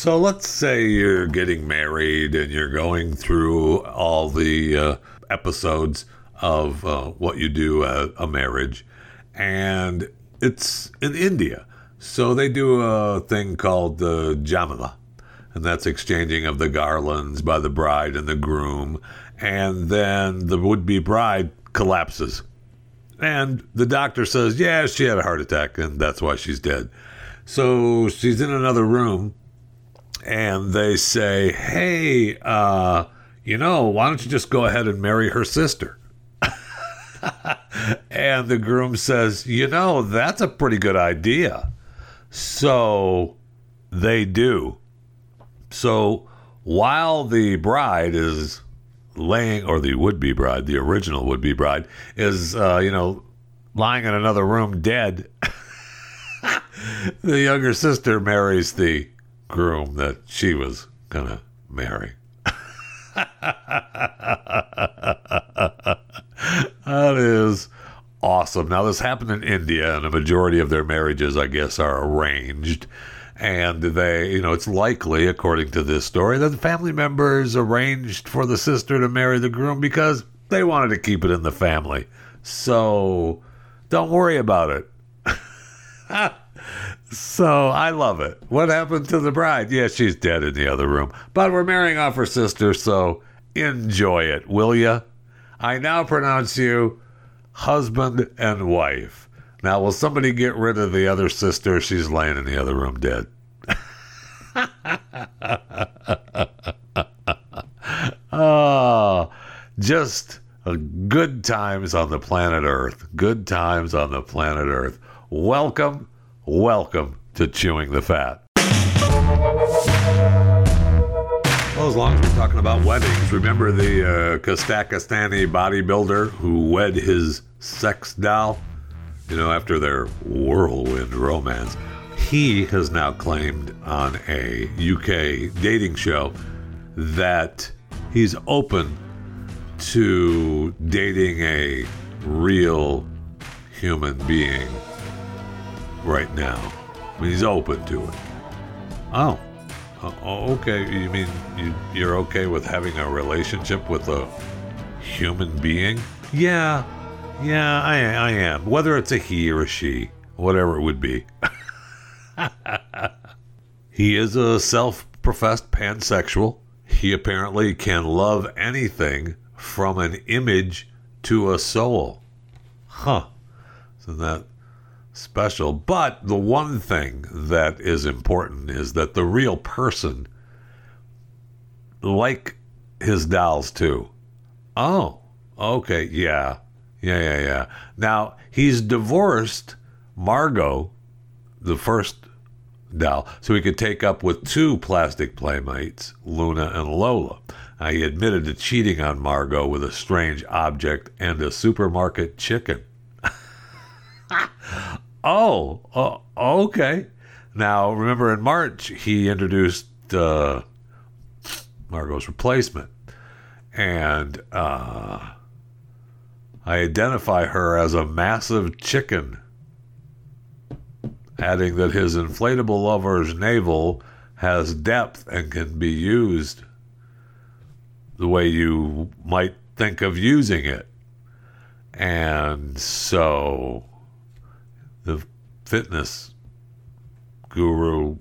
So let's say you're getting married and you're going through all the episodes of what you do at a marriage, and it's in India. So they do a thing called the jamala, and that's exchanging of the garlands by the bride and the groom, and then the would-be bride collapses. And the doctor says, yeah, she had a heart attack, and that's why she's dead. So she's in another room, and they say, hey, why don't you just go ahead and marry her sister? And the groom says, that's a pretty good idea. So they do. So while the bride is laying, or the would-be bride, the original would-be bride, is, lying in another room dead, the younger sister marries the groom that she was going to marry. That is awesome. Now, this happened in India, and a majority of their marriages, I guess, are arranged. And they, it's likely, according to this story, that the family members arranged for the sister to marry the groom because they wanted to keep it in the family. So don't worry about it. So I love it. What happened to the bride? Yeah, she's dead in the other room. But we're marrying off her sister, so enjoy it, will ya? I now pronounce you husband and wife. Now, will somebody get rid of the other sister? She's laying in the other room dead. Oh, just good times on the planet Earth. Good times on the planet Earth. Welcome to Chewing the Fat. Well, as long as we're talking about weddings, remember the Kazakhstani bodybuilder who wed his sex doll? After their whirlwind romance, he has now claimed on a UK dating show that he's open to dating a real human being right now. I mean, he's open to it. Oh, okay. You mean you're okay with having a relationship with a human being? Yeah. Yeah, I am. Whether it's a he or a she, whatever it would be. He is a self-professed pansexual. He apparently can love anything from an image to a soul. Huh. Isn't that special? But the one thing that is important is that the real person, like his dolls too. Oh, okay, yeah. Yeah. Now, he's divorced Margot, the first doll, so he could take up with two plastic playmates, Luna and Lola. Now, he admitted to cheating on Margot with a strange object and a supermarket chicken. Oh, okay. Now, remember in March, he introduced Margot's replacement. And, I identify her as a massive chicken, adding that his inflatable lover's navel has depth and can be used the way you might think of using it. And so the fitness guru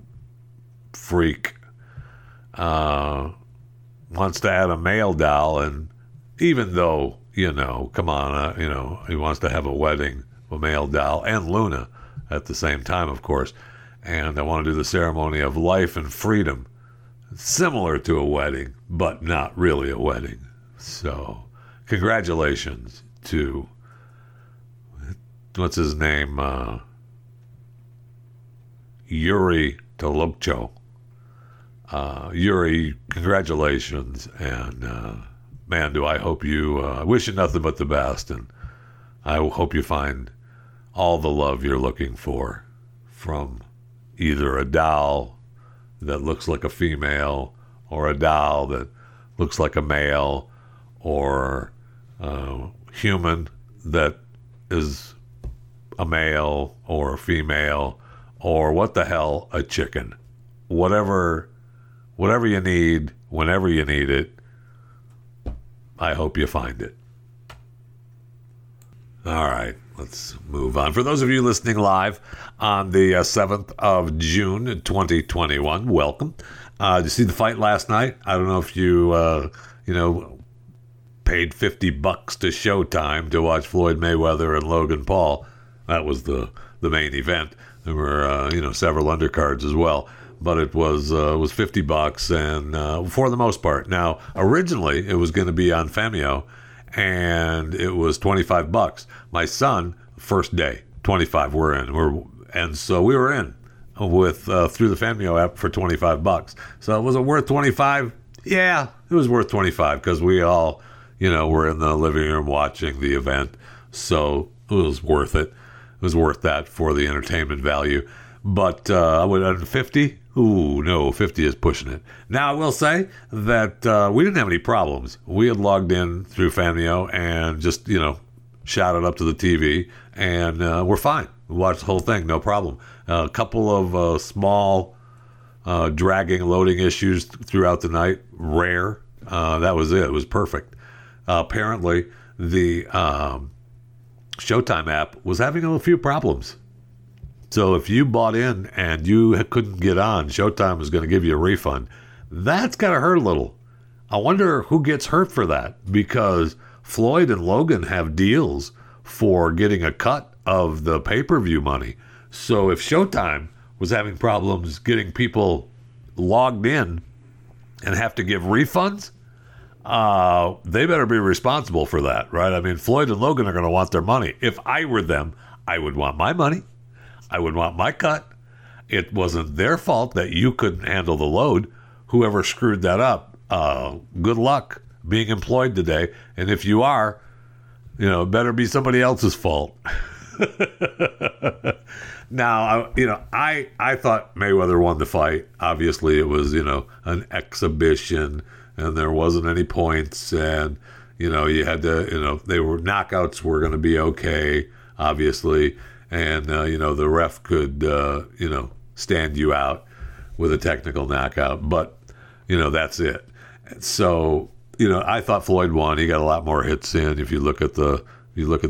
freak wants to add a male doll, and even though come on, he wants to have a wedding, a male doll, and Luna at the same time, of course. And I want to do the ceremony of life and freedom, similar to a wedding, but not really a wedding. So, congratulations to, what's his name, Yuri Tolupcho. Yuri, congratulations, and, man, do I hope you, I wish you nothing but the best, and I hope you find all the love you're looking for from either a doll that looks like a female, or a doll that looks like a male, or a human that is a male or a female, or what the hell, a chicken. Whatever whatever you need, whenever you need it, I hope you find it. All right, let's move on. For those of you listening live on the 7th of June, 2021, welcome. Did you see the fight last night? I don't know if you, paid $50 to Showtime to watch Floyd Mayweather and Logan Paul. That was the main event. There were, several undercards as well. But it was $50 and for the most part. Now, originally it was going to be on Fameo and it was $25. My son, first day, 25, we were in with through the Fameo app for $25. So was it worth 25? Yeah, it was worth 25 because we all, were in the living room watching the event. So it was worth it. It was worth that for the entertainment value. But I would have 50. Ooh, no, 50 is pushing it. Now, I will say that we didn't have any problems. We had logged in through Fameo and just, shouted up to the TV, and we're fine. We watched the whole thing, no problem. A couple of small dragging, loading issues throughout the night, rare. That was it. It was perfect. Apparently, the Showtime app was having a few problems. So if you bought in and you couldn't get on, Showtime was going to give you a refund. That's got to hurt a little. I wonder who gets hurt for that, because Floyd and Logan have deals for getting a cut of the pay-per-view money. So if Showtime was having problems getting people logged in and have to give refunds, they better be responsible for that, right? I mean, Floyd and Logan are going to want their money. If I were them, I would want my money. I would want my cut. It wasn't their fault that you couldn't handle the load. Whoever screwed that up, good luck being employed today. And if you are, it better be somebody else's fault. Now, I thought Mayweather won the fight. Obviously, it was, an exhibition and there wasn't any points. And, you had to, they were knockouts were going to be okay, obviously. And, the ref could, stand you out with a technical knockout. But, that's it. So, I thought Floyd won. He got a lot more hits in if you look at the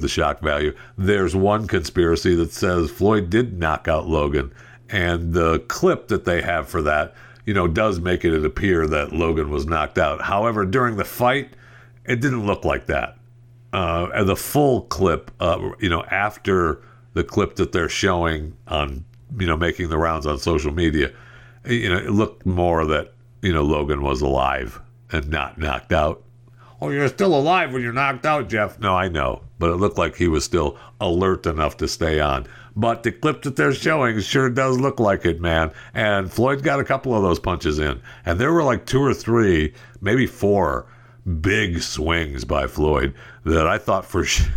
shock value. There's one conspiracy that says Floyd did knock out Logan. And the clip that they have for that, does make it appear that Logan was knocked out. However, during the fight, it didn't look like that. The full clip, after the clip that they're showing on, making the rounds on social media, it looked more that, Logan was alive and not knocked out. Oh, you're still alive when you're knocked out, Jeff. No, I know. But it looked like he was still alert enough to stay on. But the clip that they're showing sure does look like it, man. And Floyd got a couple of those punches in. And there were like 2 or 3, maybe 4 big swings by Floyd that I thought for sure.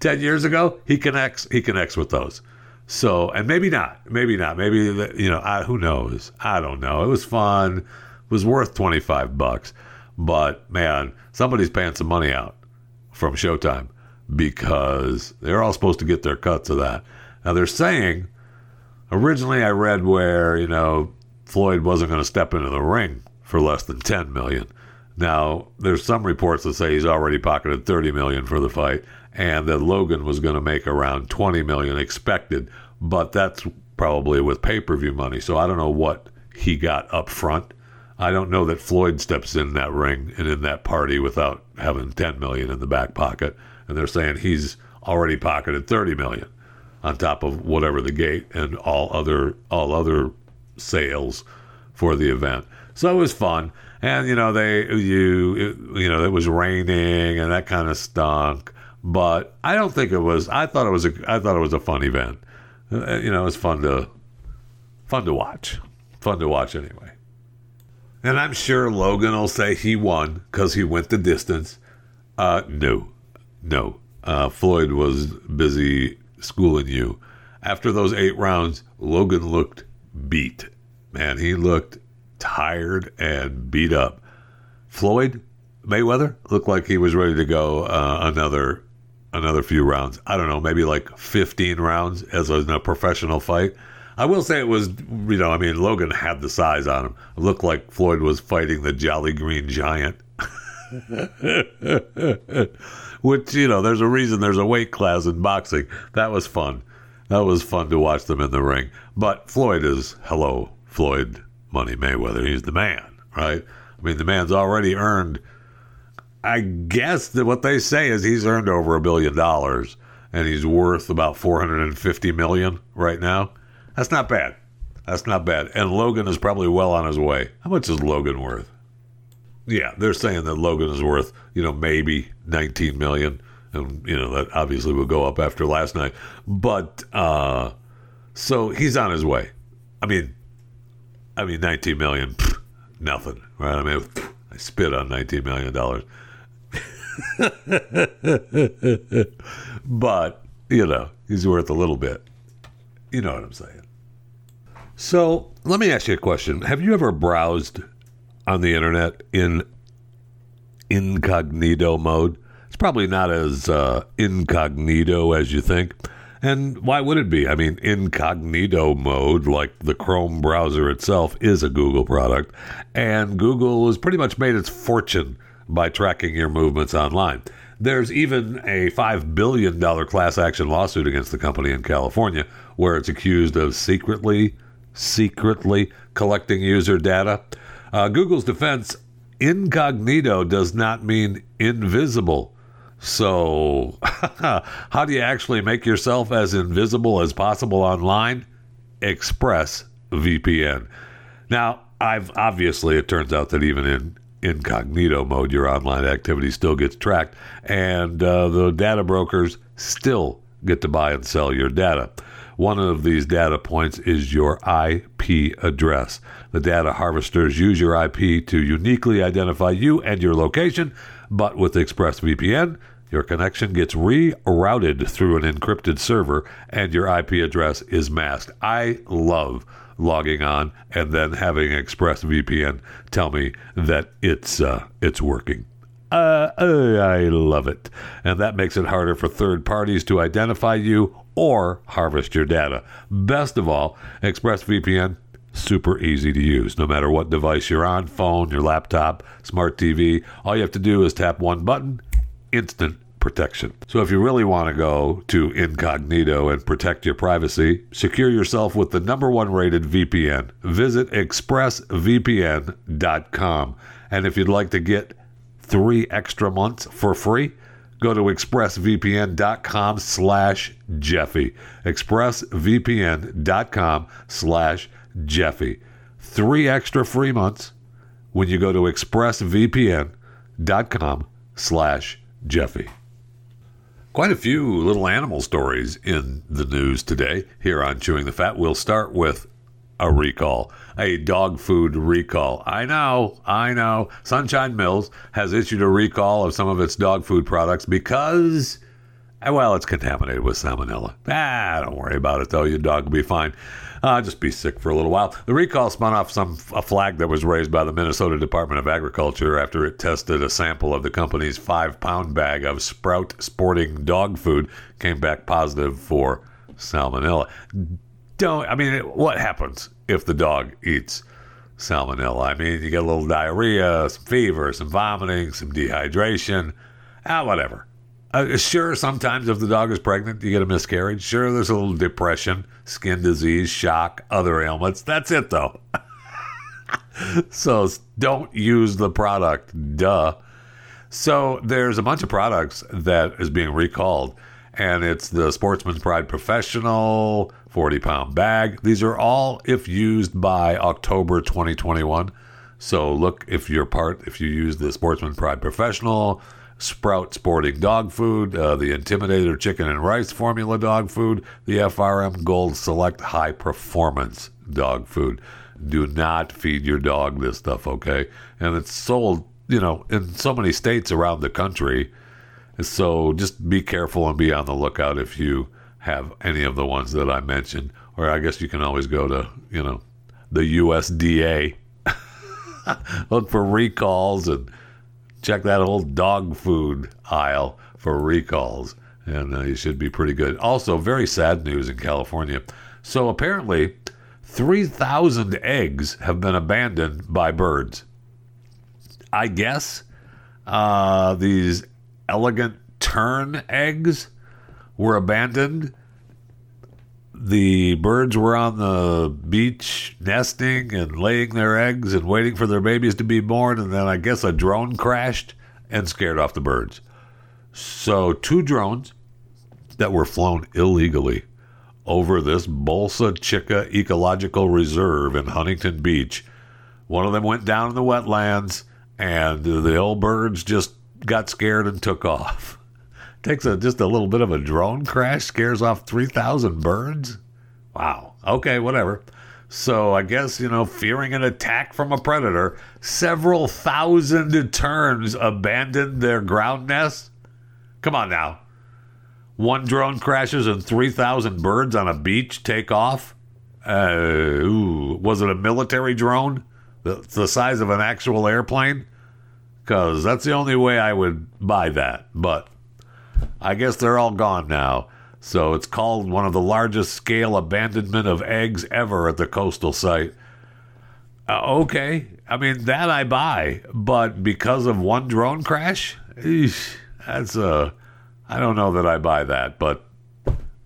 10 years ago, he connects with those. So, and maybe not. Maybe, who knows? I don't know. It was fun. It was worth $25. But man, somebody's paying some money out from Showtime because they're all supposed to get their cuts of that. Now they're saying, originally I read where, Floyd wasn't going to step into the ring for less than $10 million. Now there's some reports that say he's already pocketed $30 million for the fight. And that Logan was going to make around $20 million expected, but that's probably with pay-per-view money. So I don't know what he got up front. I don't know that Floyd steps in that ring and in that party without having $10 million in the back pocket. And they're saying he's already pocketed $30 million on top of whatever the gate and all other sales for the event. So it was fun. And, it was raining and that kind of stunk. But I don't think it was. I thought it was a fun event. It was fun to watch. Fun to watch anyway. And I'm sure Logan will say he won because he went the distance. No. Floyd was busy schooling you. After those 8 rounds, Logan looked beat. Man, he looked tired and beat up. Floyd Mayweather looked like he was ready to go another few rounds. I don't know, maybe like 15 rounds as in a professional fight. I will say it was, you know, I mean, Logan had the size on him. It looked like Floyd was fighting the Jolly Green Giant. Which, you know, there's a reason there's a weight class in boxing. That was fun. That was fun to watch them in the ring. But Floyd is, hello, Floyd Money Mayweather. He's the man, right? I mean, the man's already earned, I guess that what they say is he's earned over $1 billion and he's worth about $450 million right now. That's not bad. That's not bad. And Logan is probably well on his way. How much is Logan worth? Yeah, they're saying that Logan is worth, you know, maybe $19 million. And, you know, that obviously will go up after last night. But, so he's on his way. I mean, $19 million, pff, nothing, right? I mean, pff, I spit on $19 million. But, you know, he's worth a little bit. You know what I'm saying? So let me ask you a question. Have you ever browsed on the internet in incognito mode? It's probably not as incognito as you think. And why would it be? I mean, incognito mode, like the Chrome browser itself, is a Google product. And Google has pretty much made its fortune by tracking your movements online. There's even a $5 billion class action lawsuit against the company in California, where it's accused of secretly collecting user data. Google's defense, incognito does not mean invisible. So how do you actually make yourself as invisible as possible online? ExpressVPN. Now, obviously it turns out that even in incognito mode, your online activity still gets tracked, and the data brokers still get to buy and sell your data. One of these data points is your IP address. The data harvesters use your IP to uniquely identify you and your location, but with ExpressVPN, your connection gets rerouted through an encrypted server and your IP address is masked. I love logging on and then having ExpressVPN tell me that it's working. I love it. And that makes it harder for third parties to identify you or harvest your data. Best of all, ExpressVPN, super easy to use. No matter what device you're on, phone, your laptop, smart TV, all you have to do is tap one button, instant protection. So if you really want to go to incognito and protect your privacy, secure yourself with the #1 rated VPN. Visit expressvpn.com. And if you'd like to get 3 extra months for free, go to expressvpn.com/Jeffy. expressvpn.com/Jeffy. 3 extra free months when you go to expressvpn.com/Jeffy. Quite a few little animal stories in the news today here on Chewing the Fat. We'll start with a recall, a dog food recall. I know. Sunshine Mills has issued a recall of some of its dog food products because, well, it's contaminated with salmonella. Don't worry about it, though. Your dog will be fine. Just be sick for a little while. The recall spun off a flag that was raised by the Minnesota Department of Agriculture after it tested a sample of the company's 5-pound bag of Sprout Sporting dog food, came back positive for salmonella. What happens if the dog eats salmonella? I mean, you get a little diarrhea, some fever, some vomiting, some dehydration, whatever. Sure, sometimes if the dog is pregnant, you get a miscarriage. Sure, there's a little depression, skin disease, shock, other ailments. That's it, though. So don't use the product, duh. So there's a bunch of products that is being recalled, and it's the Sportsman's Pride Professional 40-pound bag. These are all if used by October 2021. So look if you use the Sportsman Pride Professional, Sprout Sporting dog food, the Intimidator Chicken and Rice Formula dog food, the FRM Gold Select High Performance dog food. Do not feed your dog this stuff, okay? And it's sold, you know, in so many states around the country. So just be careful and be on the lookout if you have any of the ones that I mentioned, or I guess you can always go to, you know, the USDA, look for recalls and check that whole dog food aisle for recalls, and you should be pretty good. Also, very sad news in California. So apparently, 3,000 eggs have been abandoned by birds. I guess these elegant tern eggs were abandoned. The birds were on the beach nesting and laying their eggs and waiting for their babies to be born. And then I guess a drone crashed and scared off the birds. So 2 drones that were flown illegally over this Bolsa Chica Ecological Reserve in Huntington Beach. One of them went down in the wetlands and the old birds just got scared and took off. Takes just a little bit of a drone crash, scares off 3,000 birds? Wow. Okay, whatever. So I guess, fearing an attack from a predator, several thousand terns abandoned their ground nests? Come on now. 1 drone crashes and 3,000 birds on a beach take off? Was it a military drone? The size of an actual airplane? Because that's the only way I would buy that, but I guess they're all gone now. So it's called one of the largest scale abandonment of eggs ever at the coastal site. Okay. I mean, that I buy. But because of 1 drone crash? Eesh, that's I don't know that I buy that. But,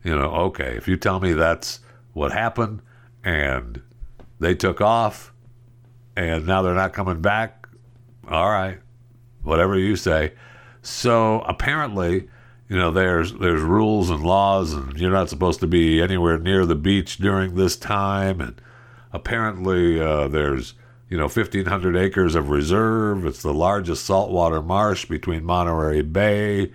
okay. If you tell me that's what happened and they took off and now they're not coming back, all right. Whatever you say. So apparently, there's rules and laws, and you're not supposed to be anywhere near the beach during this time. And apparently there's, 1,500 acres of reserve. It's the largest saltwater marsh between Monterey Bay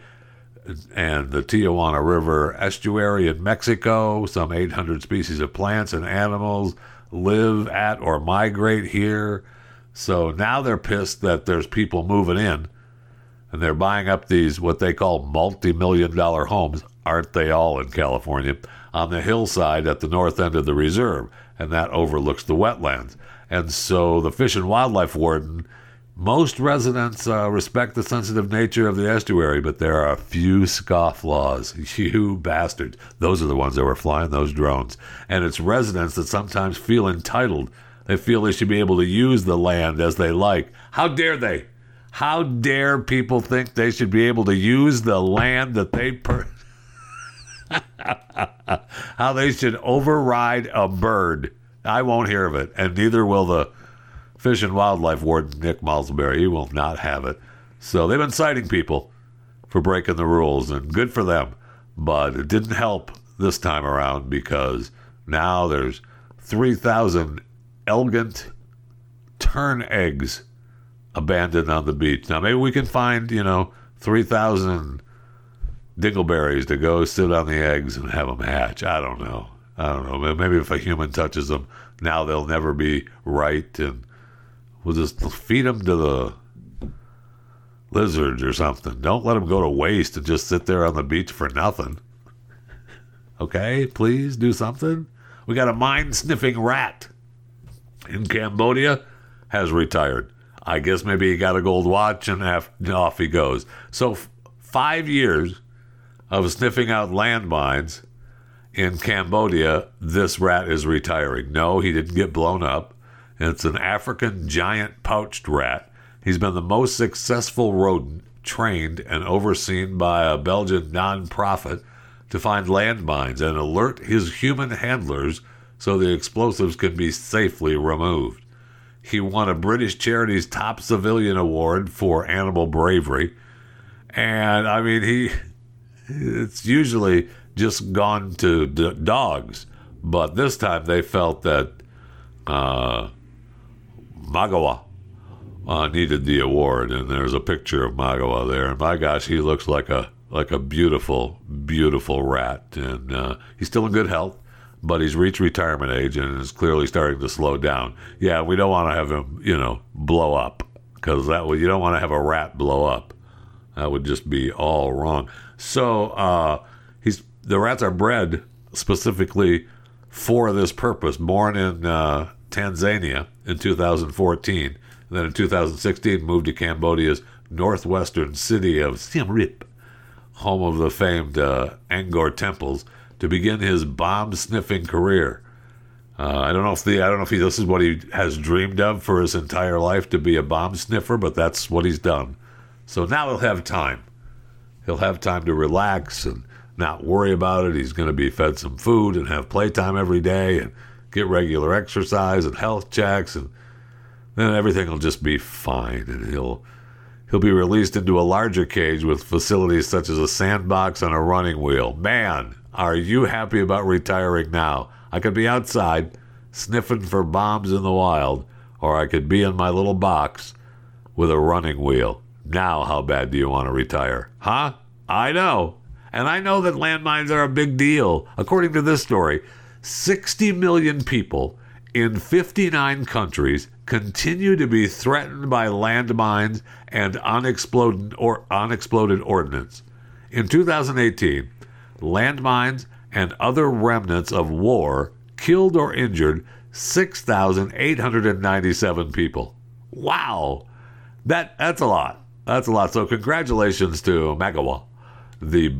and the Tijuana River estuary in Mexico. Some 800 species of plants and animals live at or migrate here. So now they're pissed that there's people moving in. And they're buying up these, what they call multi-million-dollar homes, aren't they all in California, on the hillside at the north end of the reserve. And that overlooks the wetlands. And so the Fish and Wildlife Warden, most residents respect the sensitive nature of the estuary, but there are a few scofflaws. You bastards. Those are the ones that were flying those drones. And it's residents that sometimes feel entitled. They feel they should be able to use the land as they like. How dare they? How dare people think they should be able to use the land that they how they should override a bird. I won't hear of it, and neither will the Fish and Wildlife Warden, Nick Malsberry. He will not have it. So they've been citing people for breaking the rules, and good for them. But it didn't help this time around because now there's 3,000 elegant tern eggs abandoned on the beach. Now, maybe we can find, 3,000 dingleberries to go sit on the eggs and have them hatch. I don't know. Maybe if a human touches them, now they'll never be right, and we'll just feed them to the lizards or something. Don't let them go to waste and just sit there on the beach for nothing. Okay, please do something. We got a mine-sniffing rat in Cambodia has retired. I guess maybe he got a gold watch and off he goes. So 5 years of sniffing out landmines in Cambodia, this rat is retiring. No, he didn't get blown up. It's an African giant pouched rat. He's been the most successful rodent trained and overseen by a Belgian non-profit to find landmines and alert his human handlers so the explosives can be safely removed. He won a British charity's top civilian award for animal bravery. And I mean, it's usually just gone to dogs, but this time they felt that Magawa needed the award. And there's a picture of Magawa there. And my gosh, he looks like a beautiful, beautiful rat. And he's still in good health, but he's reached retirement age and is clearly starting to slow down. Yeah, we don't want to have him, blow up, because that way you don't want to have a rat blow up. That would just be all wrong. So the rats are bred specifically for this purpose, born in Tanzania in 2014, and then in 2016 moved to Cambodia's northwestern city of Siem Reap, home of the famed Angkor temples, to begin his bomb-sniffing career. I don't know if this is what he has dreamed of for his entire life, to be a bomb sniffer, but that's what he's done. So now he'll have time. He'll have time to relax and not worry about it. He's going to be fed some food and have playtime every day and get regular exercise and health checks, and then everything will just be fine. And he'll be released into a larger cage with facilities such as a sandbox and a running wheel. Man, are you happy about retiring now? I could be outside sniffing for bombs in the wild, or I could be in my little box with a running wheel. Now, how bad do you want to retire? Huh? I know. And I know that landmines are a big deal. According to this story, 60 million people in 59 countries continue to be threatened by landmines and unexploded ordnance. In 2018, landmines and other remnants of war killed or injured 6,897 people. Wow. That's a lot. That's a lot. So congratulations to Magawa, the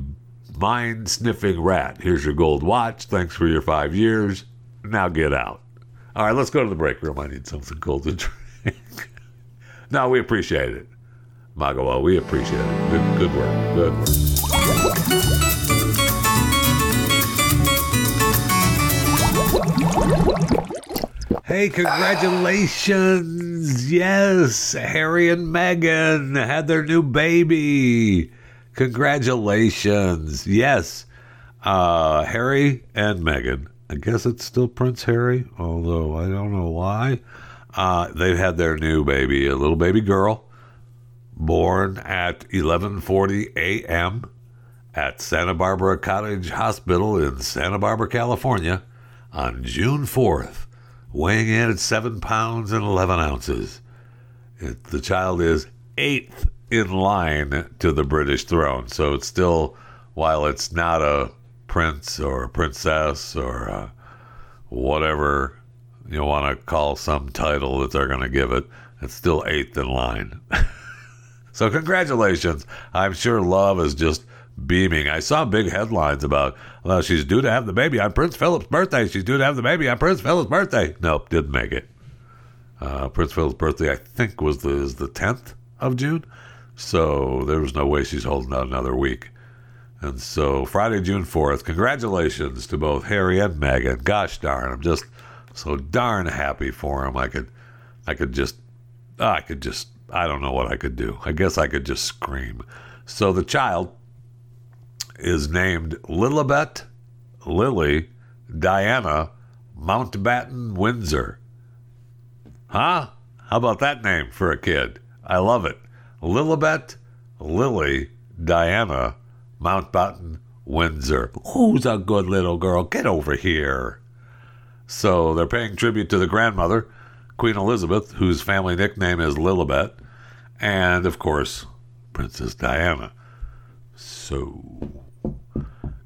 mind-sniffing rat. Here's your gold watch. Thanks for your 5 years. Now get out. All right, let's go to the break room. I need something cold to drink. No, we appreciate it. Magawa, we appreciate it. Good work. Good work. Hey, congratulations. Yes, Harry and Meghan had their new baby. Congratulations. Yes, Harry and Meghan. I guess it's still Prince Harry, although I don't know why. They've had their new baby, a little baby girl, born at 11:40 a.m. at Santa Barbara Cottage Hospital in Santa Barbara, California, on June 4th. Weighing in at 7 pounds and 11 ounces. The child is 8th in line to the British throne. So it's still, while it's not a prince or a princess or a whatever you want to call some title that they're going to give it, it's still 8th in line. So congratulations. I'm sure love is just beaming. I saw big headlines about, well, she's due to have the baby on Prince Philip's birthday. She's due to have the baby on Prince Philip's birthday. Nope, didn't make it. Prince Philip's birthday, I think, was the 10th of June. So there was no way she's holding out another week. And so Friday, June 4th, congratulations to both Harry and Meghan. Gosh darn, I'm just so darn happy for him. I could just, I don't know what I could do. I guess I could just scream. So the child is named Lilibet, Lily, Diana, Mountbatten Windsor. Huh? How about that name for a kid? I love it. Lilibet, Lily, Diana, Mountbatten Windsor. Who's a good little girl? Get over here. So they're paying tribute to the grandmother, Queen Elizabeth, whose family nickname is Lilibet, and of course, Princess Diana. So,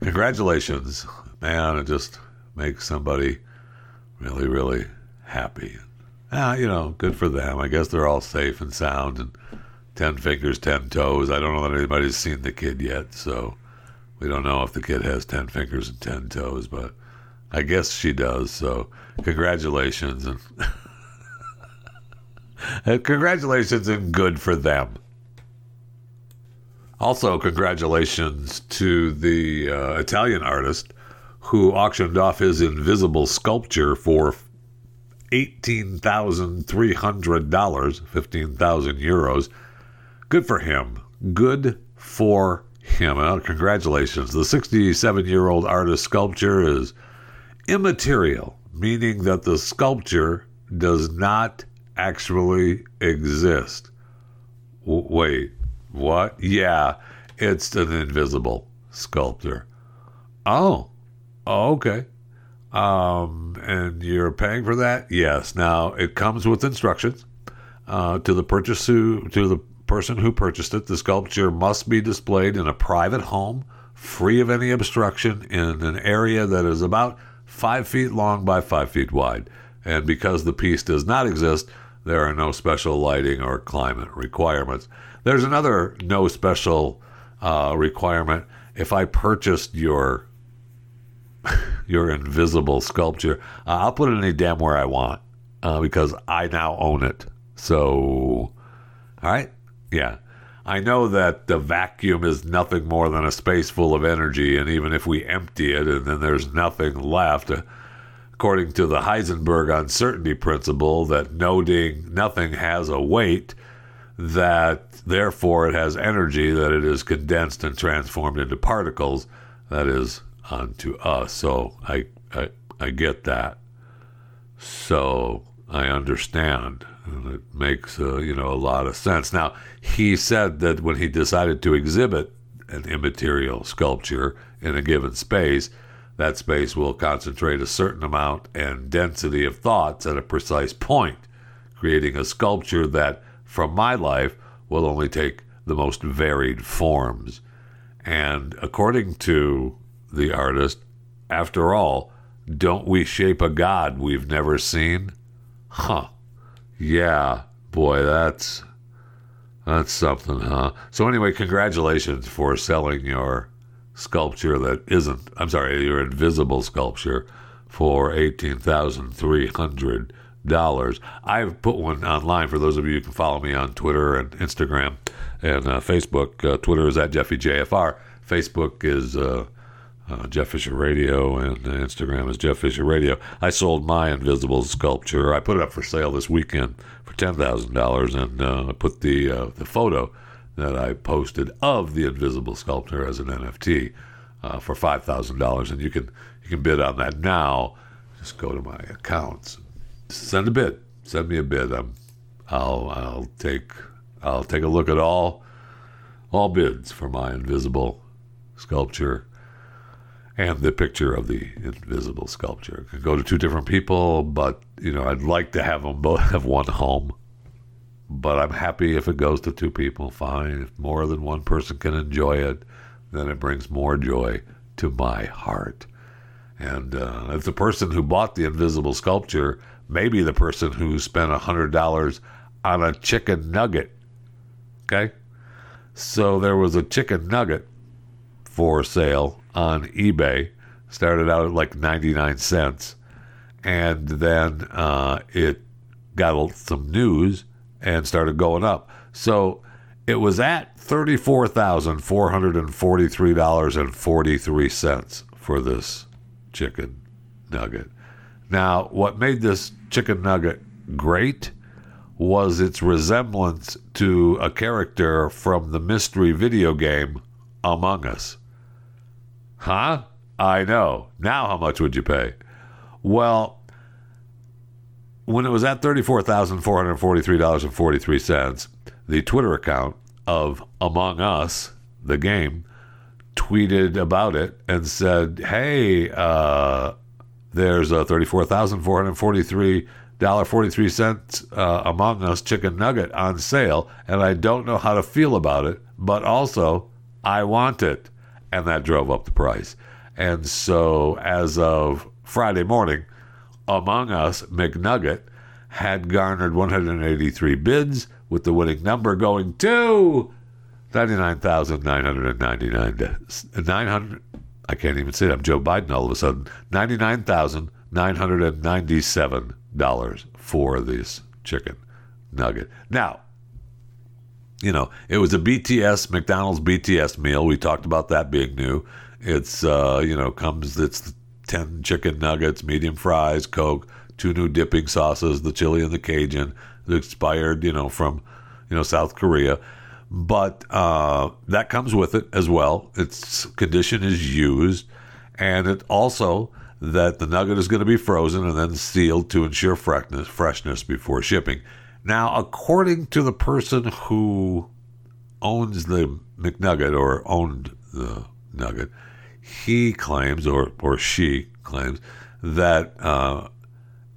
congratulations, man. It just makes somebody really, really happy. Good for them. I guess they're all safe and sound and 10 fingers, 10 toes. I don't know that anybody's seen the kid yet, so we don't know if the kid has 10 fingers and 10 toes, but I guess she does. So, congratulations. And congratulations and good for them. Also, congratulations to the Italian artist who auctioned off his invisible sculpture for $18,300, 15,000 euros. Good for him. Good for him. Congratulations. The 67-year-old artist's sculpture is immaterial, meaning that the sculpture does not actually exist. Wait. What? Yeah, it's an invisible sculptor. Oh, okay. And you're paying for that? Yes. Now it comes with instructions to the person who purchased it. The sculpture must be displayed in a private home, free of any obstruction, in an area that is about 5 feet long by 5 feet wide. And because the piece does not exist, there are no special lighting or climate requirements. There's another no special requirement. If I purchased your your invisible sculpture. I'll put it any damn where I want because I now own it. So, all right. Yeah. I know that the vacuum is nothing more than a space full of energy, and even if we empty it and then there's nothing left, according to the Heisenberg uncertainty principle, that nothing has a weight, that therefore it has energy, that it is condensed and transformed into particles, that is unto us. So I get that. So I understand. And it makes, a lot of sense. Now, he said that when he decided to exhibit an immaterial sculpture in a given space, that space will concentrate a certain amount and density of thoughts at a precise point, creating a sculpture that, from my life, will only take the most varied forms. And according to the artist, after all, don't we shape a god we've never seen? Huh. Yeah, boy, that's something, huh? So anyway, congratulations for selling your sculpture your invisible sculpture for $18,300. I've put one online for those of you who can follow me on Twitter and Instagram and Facebook. Twitter is at JeffyJFR. Facebook is Jeff Fisher Radio, and Instagram is Jeff Fisher Radio. I sold my invisible sculpture. I put it up for sale this weekend for $10,000, and I put the photo that I posted of the invisible sculpture as an NFT for $5,000, and you can bid on that now. Just go to my accounts, send a bid, send me a bid. I'll take a look at all bids for my invisible sculpture. And the picture of the invisible sculpture could go to two different people, but I'd like to have them both have one home. But I'm happy if it goes to two people. Fine, if more than one person can enjoy it, then it brings more joy to my heart. And if the person who bought the invisible sculpture may be the person who spent $100 on a chicken nugget, okay? So there was a chicken nugget for sale on eBay. Started out at like 99 cents, and then it got some news and started going up, so it was at $34,443.43 for this chicken nugget. Now, what made this chicken nugget great was its resemblance to a character from the mystery video game Among Us. Huh? I know. Now how much would you pay? Well, when it was at $34,443.43, the Twitter account of Among Us, the game, tweeted about it and said, hey, there's a $34,443.43 Among Us chicken nugget on sale, and I don't know how to feel about it, but also I want it. And that drove up the price. And so as of Friday morning, Among Us McNugget had garnered 183 bids, with the winning number going to $99,999. I can't even say it. I'm Joe Biden all of a sudden. $99,997 for this chicken nugget. Now, it was a McDonald's BTS meal. We talked about that being new. It's, it's 10 chicken nuggets, medium fries, Coke, 2 new dipping sauces, the chili and the Cajun. It expired, from, South Korea. But that comes with it as well. Its condition is used. And it also that the nugget is going to be frozen and then sealed to ensure freshness before shipping. Now, according to the person who owns the McNugget or owned the nugget, he claims or she claims that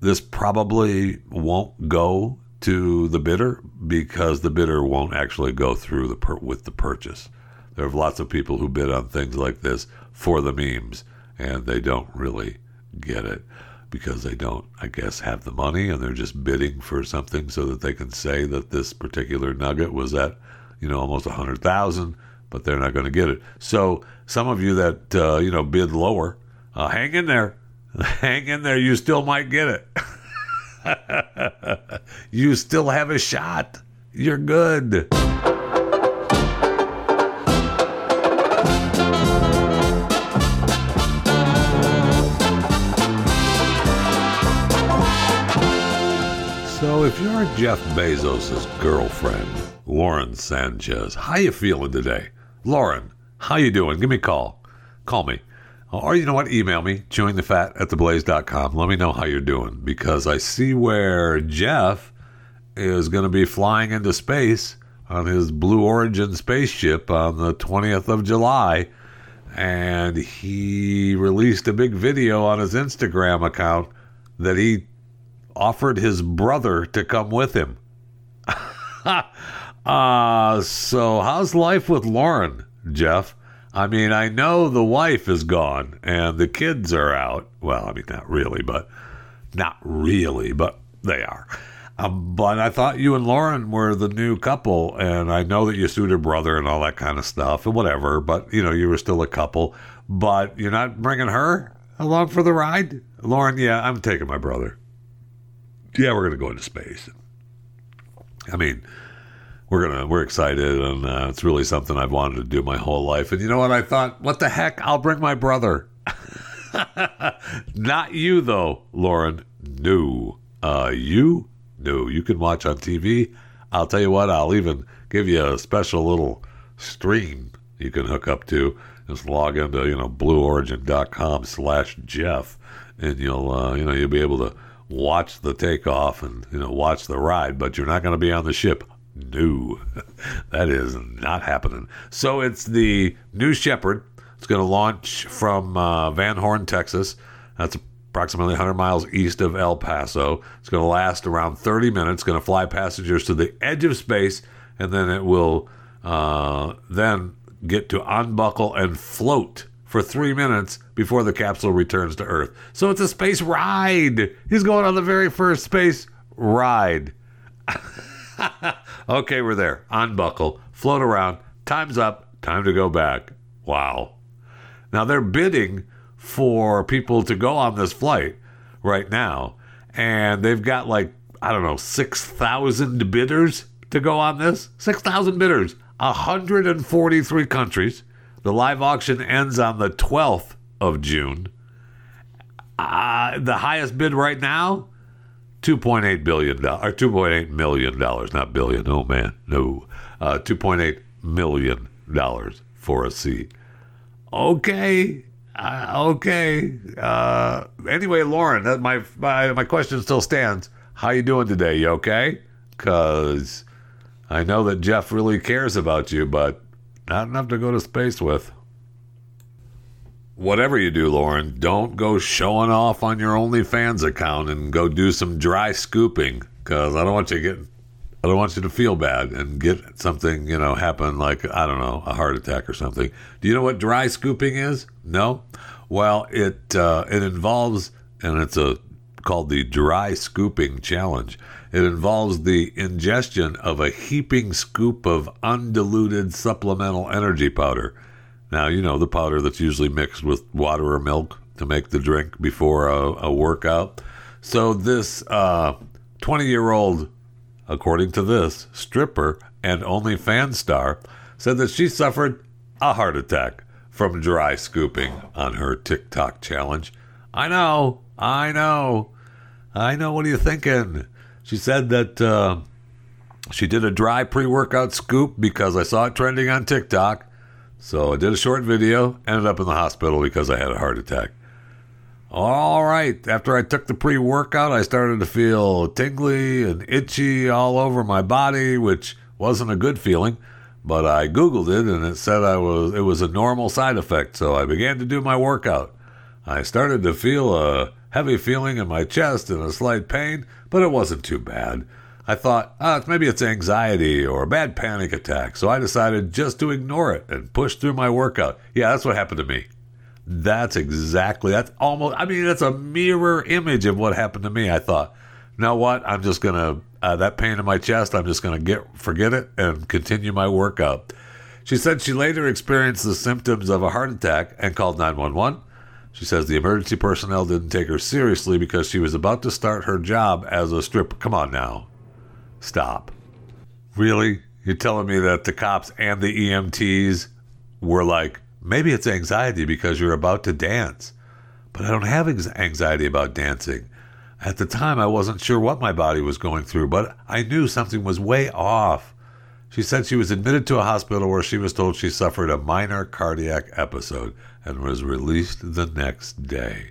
this probably won't go to the bidder because the bidder won't actually go through with the purchase. There are lots of people who bid on things like this for the memes, and they don't really get it. Because they don't, I guess, have the money, and they're just bidding for something so that they can say that this particular nugget was at, almost 100,000, but they're not going to get it. So some of you that bid lower hang in there. Hang in there. You still might get it. You still have a shot. You're good. So if you're Jeff Bezos' girlfriend, Lauren Sanchez, how you feeling today? Lauren, how you doing? Give me a call. Call me. Or you know what? Email me, chewingthefat@theblaze.com. Let me know how you're doing, because I see where Jeff is going to be flying into space on his Blue Origin spaceship on the 20th of July. And he released a big video on his Instagram account that he offered his brother to come with him. So how's life with Lauren, Jeff? I mean, I know the wife is gone and the kids are out. Well, I mean, not really, but they are. But I thought you and Lauren were the new couple, and I know that you sued her brother and all that kind of stuff and whatever, but you know, you were still a couple, but you're not bringing her along for the ride? Lauren, yeah, I'm taking my brother. Yeah, we're going to go into space. I mean, we're excited, and it's really something I've wanted to do my whole life. And you know what? I thought, what the heck? I'll bring my brother. Not you, though, Lauren. No. You? No. You can watch on TV. I'll tell you what, I'll even give you a special little stream you can hook up to. Just log into, blueorigin.com/Jeff, and you'll be able to watch the takeoff and, watch the ride, but you're not going to be on the ship. No, that is not happening. So it's the New Shepard. It's going to launch from Van Horn, Texas. That's approximately 100 miles east of El Paso. It's going to last around 30 minutes. It's going to fly passengers to the edge of space, and then it will then get to unbuckle and float for 3 minutes before the capsule returns to Earth. So it's a space ride. He's going on the very first space ride. Okay, we're there. Unbuckle, float around, time's up, time to go back. Wow. Now they're bidding for people to go on this flight right now, and they've got 6,000 bidders to go on this. 6,000 bidders, 143 countries. The live auction ends on the 12th of June. The highest bid right now, $2.8 million, not billion. Oh man, no, $2.8 million for a seat. Okay. Anyway, Lauren, my question still stands. How you doing today? You okay? Because I know that Jeff really cares about you, but not enough to go to space with. Whatever you do, Lauren, don't go showing off on your OnlyFans account and go do some dry scooping, because I don't want you to feel bad and get something, happen like, I don't know, a heart attack or something. Do you know what dry scooping is? No? Well, it involves, and it's called the Dry Scooping Challenge. It involves the ingestion of a heaping scoop of undiluted supplemental energy powder. Now, the powder that's usually mixed with water or milk to make the drink before a workout. So this 20-year-old, according to this, stripper and OnlyFans star said that she suffered a heart attack from dry scooping on her TikTok challenge. I know. What are you thinking? She said that she did a dry pre-workout scoop because I saw it trending on TikTok. So I did a short video, ended up in the hospital because I had a heart attack. All right. After I took the pre-workout, I started to feel tingly and itchy all over my body, which wasn't a good feeling. But I Googled it, and it said it was a normal side effect. So I began to do my workout. I started to feel a heavy feeling in my chest and a slight pain, but it wasn't too bad. I thought, maybe it's anxiety or a bad panic attack. So I decided just to ignore it and push through my workout. Yeah, that's what happened to me. That's a mirror image of what happened to me. I thought, you know what? I'm just going to, that pain in my chest, I'm just going to forget it and continue my workout. She said she later experienced the symptoms of a heart attack and called 911. She says the emergency personnel didn't take her seriously because she was about to start her job as a stripper. Come on now. Stop. Really? You're telling me that the cops and the EMTs were like, maybe it's anxiety because you're about to dance. But I don't have anxiety about dancing. At the time, I wasn't sure what my body was going through, but I knew something was way off. She said she was admitted to a hospital where she was told she suffered a minor cardiac episode and was released the next day.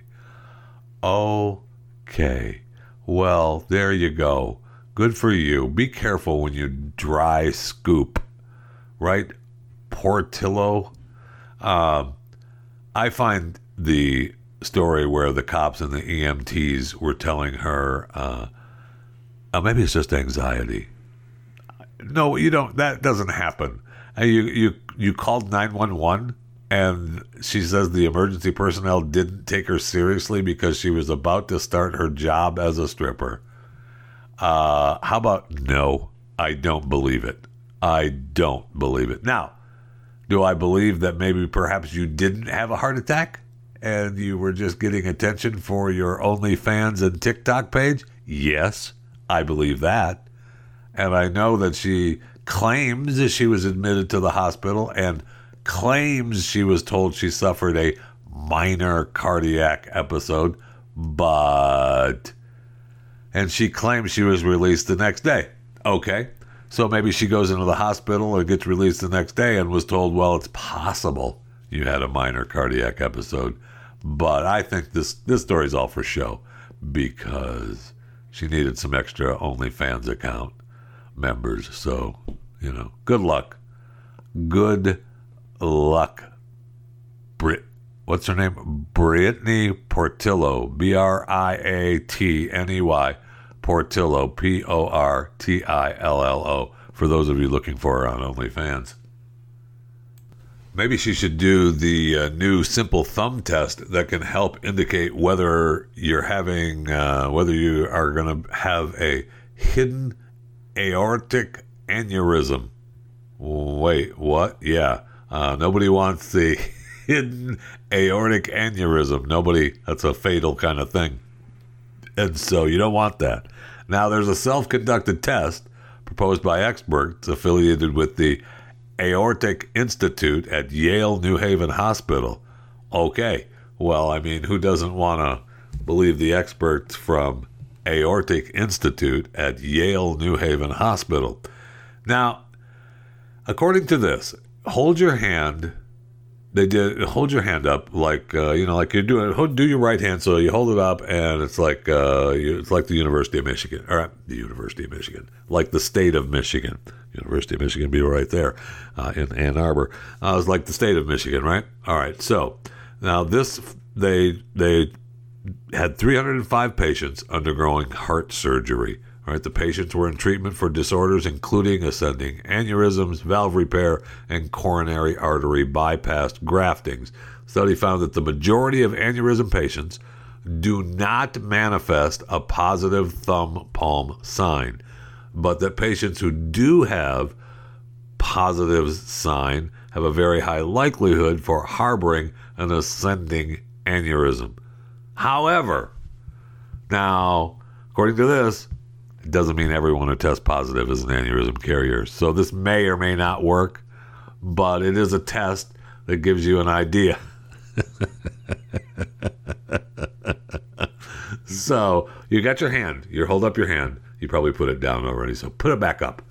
Okay. Well, there you go. Good for you. Be careful when you dry scoop. Right? Portillo. I find the story where the cops and the EMTs were telling her, maybe it's just anxiety. No, you don't. That doesn't happen. You called 911, and she says the emergency personnel didn't take her seriously because she was about to start her job as a stripper. How about no? I don't believe it. I don't believe it. Now, do I believe that maybe perhaps you didn't have a heart attack and you were just getting attention for your OnlyFans and TikTok page? Yes, I believe that. And I know that she claims that she was admitted to the hospital and claims she was told she suffered a minor cardiac episode, and she claims she was released the next day. Okay, so maybe she goes into the hospital or gets released the next day and was told, well, it's possible you had a minor cardiac episode. But I think this story's all for show because she needed some extra OnlyFans account members. So, good luck. Good luck. What's her name? Brittany Portillo. Briatney Portillo. Portillo. For those of you looking for her on OnlyFans. Maybe she should do the new simple thumb test that can help indicate whether whether you are going to have a hidden aortic aneurysm. Wait, what? Yeah. Nobody wants the hidden aortic aneurysm. Nobody. That's a fatal kind of thing. And so you don't want that. Now, there's a self-conducted test proposed by experts affiliated with the Aortic Institute at Yale New Haven Hospital. Okay. Well, I mean, who doesn't want to believe the experts from Aortic Institute at Yale New Haven Hospital? Now, according to this, hold your hand up like like you're doing. Do your right hand, so you hold it up, and it's like it's like the University of Michigan, or the University of Michigan, like the state of Michigan. University of Michigan be right there in Ann Arbor. It's like the state of Michigan, right? All right. So now this, they had 305 patients undergoing heart surgery. All right, the patients were in treatment for disorders including ascending aneurysms, valve repair, and coronary artery bypass graftings. The study found that the majority of aneurysm patients do not manifest a positive thumb palm sign, but that patients who do have positive sign have a very high likelihood for harboring an ascending aneurysm. However, now, according to this, it doesn't mean everyone who tests positive is an aneurysm carrier. So this may or may not work, but it is a test that gives you an idea. So you got your hand. You hold up your hand. You probably put it down already, so put it back up.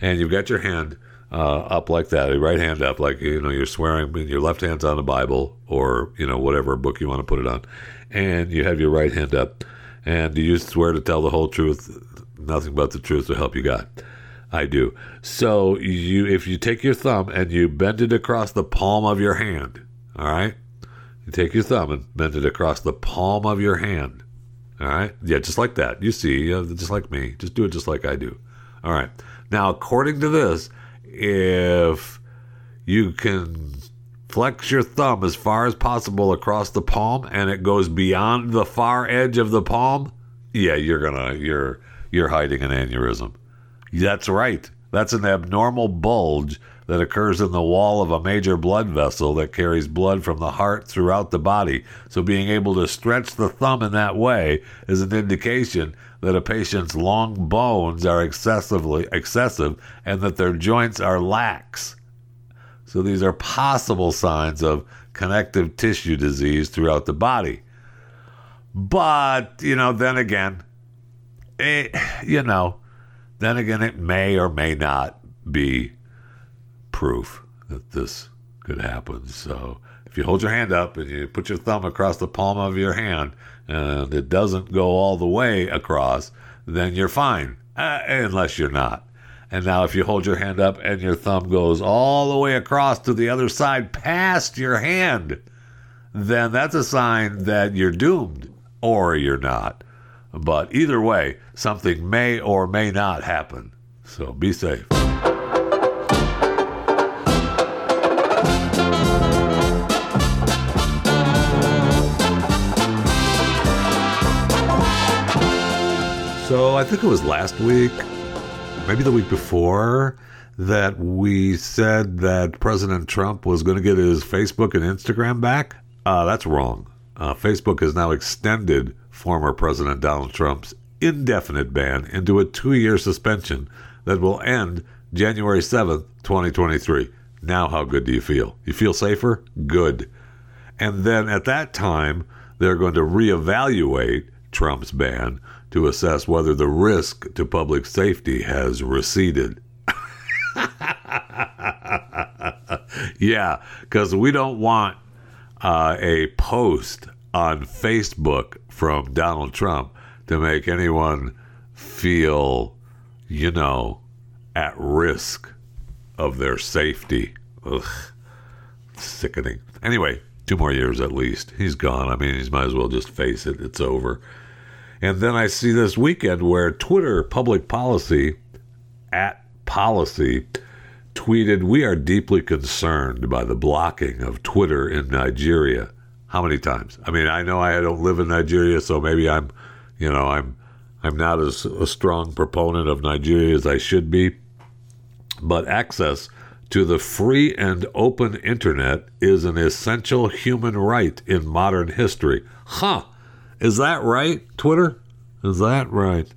And you've got your hand up like that, your right hand up, like, you're swearing, your left hand's on the Bible or, whatever book you want to put it on. And you have your right hand up. And do you swear to tell the whole truth, nothing but the truth, to help you God? I do. So if you take your thumb and you bend it across the palm of your hand, all right? You take your thumb and bend it across the palm of your hand, all right? Yeah, just like that. You see, just like me. Just do it just like I do. All right. Now, according to this, if you can flex your thumb as far as possible across the palm and it goes beyond the far edge of the palm, yeah, you're hiding an aneurysm. That's right. That's an abnormal bulge that occurs in the wall of a major blood vessel that carries blood from the heart throughout the body. So being able to stretch the thumb in that way is an indication that a patient's long bones are excessive and that their joints are lax. So these are possible signs of connective tissue disease throughout the body. But, then again, it may or may not be proof that this could happen. So if you hold your hand up and you put your thumb across the palm of your hand and it doesn't go all the way across, then you're fine, unless you're not. And now if you hold your hand up and your thumb goes all the way across to the other side past your hand, then that's a sign that you're doomed or you're not. But either way, something may or may not happen. So be safe. So I think it was last week, maybe the week before, that we said that President Trump was going to get his Facebook and Instagram back. That's wrong. Facebook has now extended former President Donald Trump's indefinite ban into a 2-year suspension that will end January 7th, 2023. Now how good do you feel? You feel safer? Good. And then at that time, they're going to reevaluate Trump's ban to assess whether the risk to public safety has receded. Yeah, because we don't want a post on Facebook from Donald Trump to make anyone feel, at risk of their safety. Ugh, sickening. Anyway, 2 more years at least. He's gone. I mean, he might as well just face it. It's over. And then I see this weekend where Twitter public policy @policy tweeted, "We are deeply concerned by the blocking of Twitter in Nigeria." How many times? I mean, I know I don't live in Nigeria, so maybe I'm not as a strong proponent of Nigeria as I should be. But access to the free and open internet is an essential human right in modern history. Huh. Is that right, Twitter? Is that right?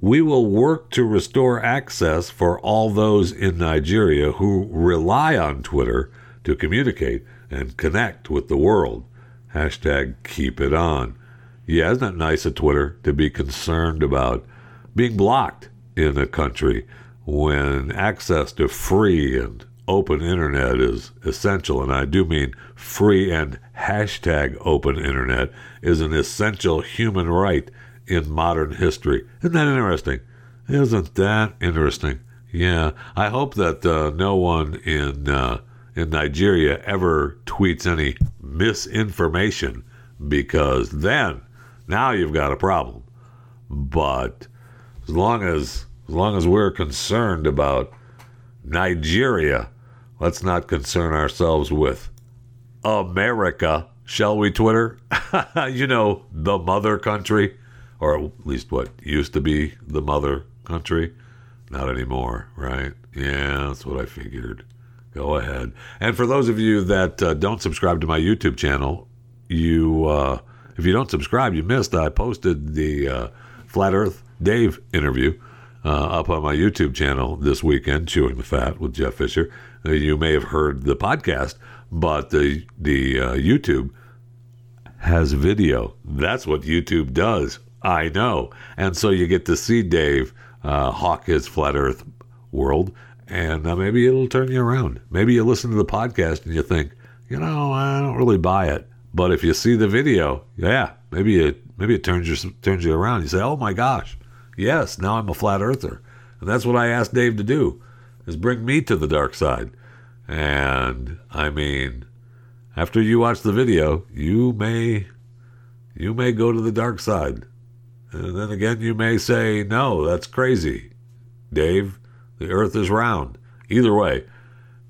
We will work to restore access for all those in Nigeria who rely on Twitter to communicate and connect with the world. #KeepItOn. Yeah, isn't that nice of Twitter to be concerned about being blocked in a country when access to free and open internet is essential? And I do mean free and #open internet is an essential human right in modern history. Isn't that interesting? Isn't that interesting? Yeah. I hope that no one in Nigeria ever tweets any misinformation, because now you've got a problem. But as long as we're concerned about Nigeria, let's not concern ourselves with America, shall we, Twitter? The mother country, or at least what used to be the mother country. Not anymore, right? Yeah, that's what I figured. Go ahead. And for those of you that don't subscribe to my YouTube channel, if you don't subscribe, you missed. I posted the Flat Earth Dave interview up on my YouTube channel this weekend, Chewing the Fat with Jeff Fisher. You may have heard the podcast, but the YouTube has video. That's what YouTube does. I know. And so you get to see Dave hawk his Flat Earth world. And maybe it'll turn you around. Maybe you listen to the podcast and you think, I don't really buy it. But if you see the video, yeah, maybe it turns you around. You say, oh my gosh, yes, now I'm a flat earther. And that's what I asked Dave to do, is bring me to the dark side. And I mean, after you watch the video, you may go to the dark side. And then again, you may say, no, that's crazy, Dave. The earth is round. Either way,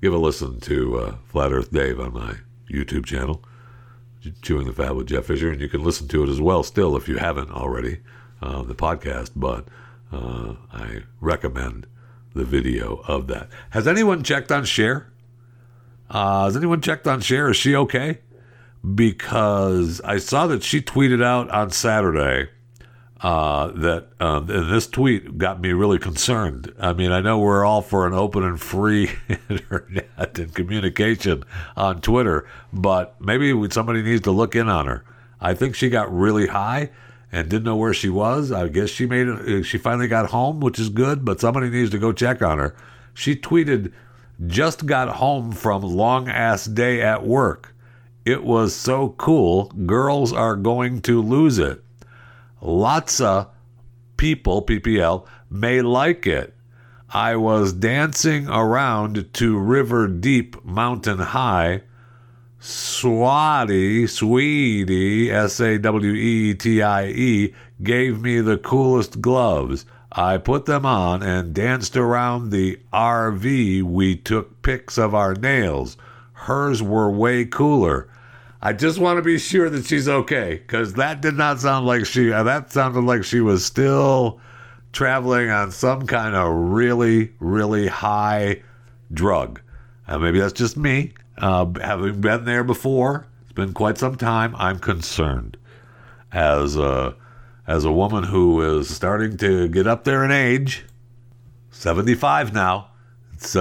give a listen to Flat Earth Dave on my YouTube channel, Chewing the Fat with Jeff Fisher, and you can listen to it as well still if you haven't already, the podcast, but I recommend the video of that. Has anyone checked on Cher? Is she okay? Because I saw that she tweeted out on Saturday that this tweet got me really concerned. I mean, I know we're all for an open and free internet and communication on Twitter, but maybe somebody needs to look in on her. I think she got really high and didn't know where she was. I guess she finally got home, which is good, but somebody needs to go check on her. She tweeted, "Just got home from long ass day at work. It was so cool. Girls are going to lose it. Lots of people, PPL, may like it. I was dancing around to River Deep, Mountain High. Sweetie, Saweetie, gave me the coolest gloves. I put them on and danced around the RV. We took pics of our nails. Hers were way cooler." I just want to be sure that she's okay, because that did not sound like that sounded like she was still traveling on some kind of really, really high drug. Maybe that's just me. Having been there before, it's been quite some time. I'm concerned as a woman who is starting to get up there in age, 75 now. It's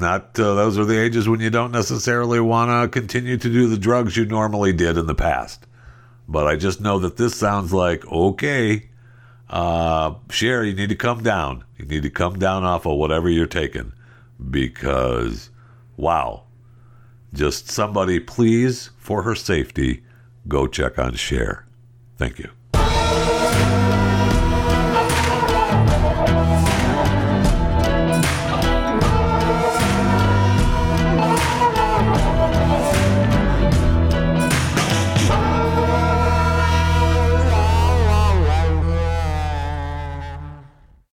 not, those are the ages when you don't necessarily want to continue to do the drugs you normally did in the past. But I just know that this sounds like, okay, Cher, you need to come down. You need to come down off of whatever you're taking, because, wow, just somebody, please, for her safety, go check on Cher. Thank you.